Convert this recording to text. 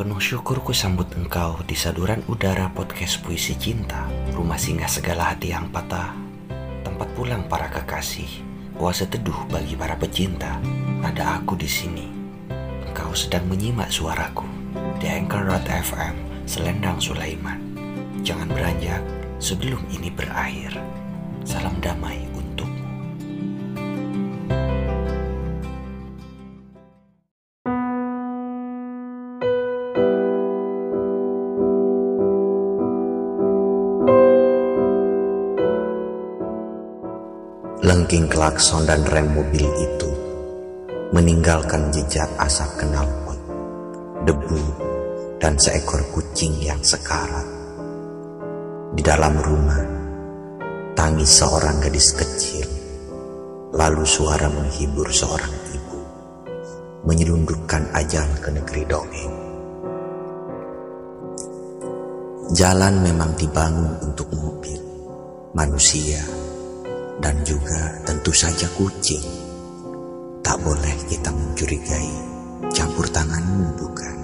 Penuh syukur ku sambut engkau di saduran udara podcast Puisi Cinta, rumah singgah segala hati yang patah, tempat pulang para kekasih, oase teduh bagi para pecinta. Ada aku di sini. Engkau sedang menyimak suaraku di Anchor.fm Selendang Sulaiman. Jangan beranjak sebelum ini berakhir. Salam damai. Lengking klakson dan rem mobil itu meninggalkan jejak asap knalpot, debu, dan seekor kucing yang sekarat. Di dalam rumah, tangis seorang gadis kecil, lalu suara menghibur seorang ibu, menyelundupkan ajal ke negeri dongeng. Jalan memang dibangun untuk mobil, manusia, dan juga tentu saja kucing. Tak boleh kita mencurigai campur tanganmu, bukan?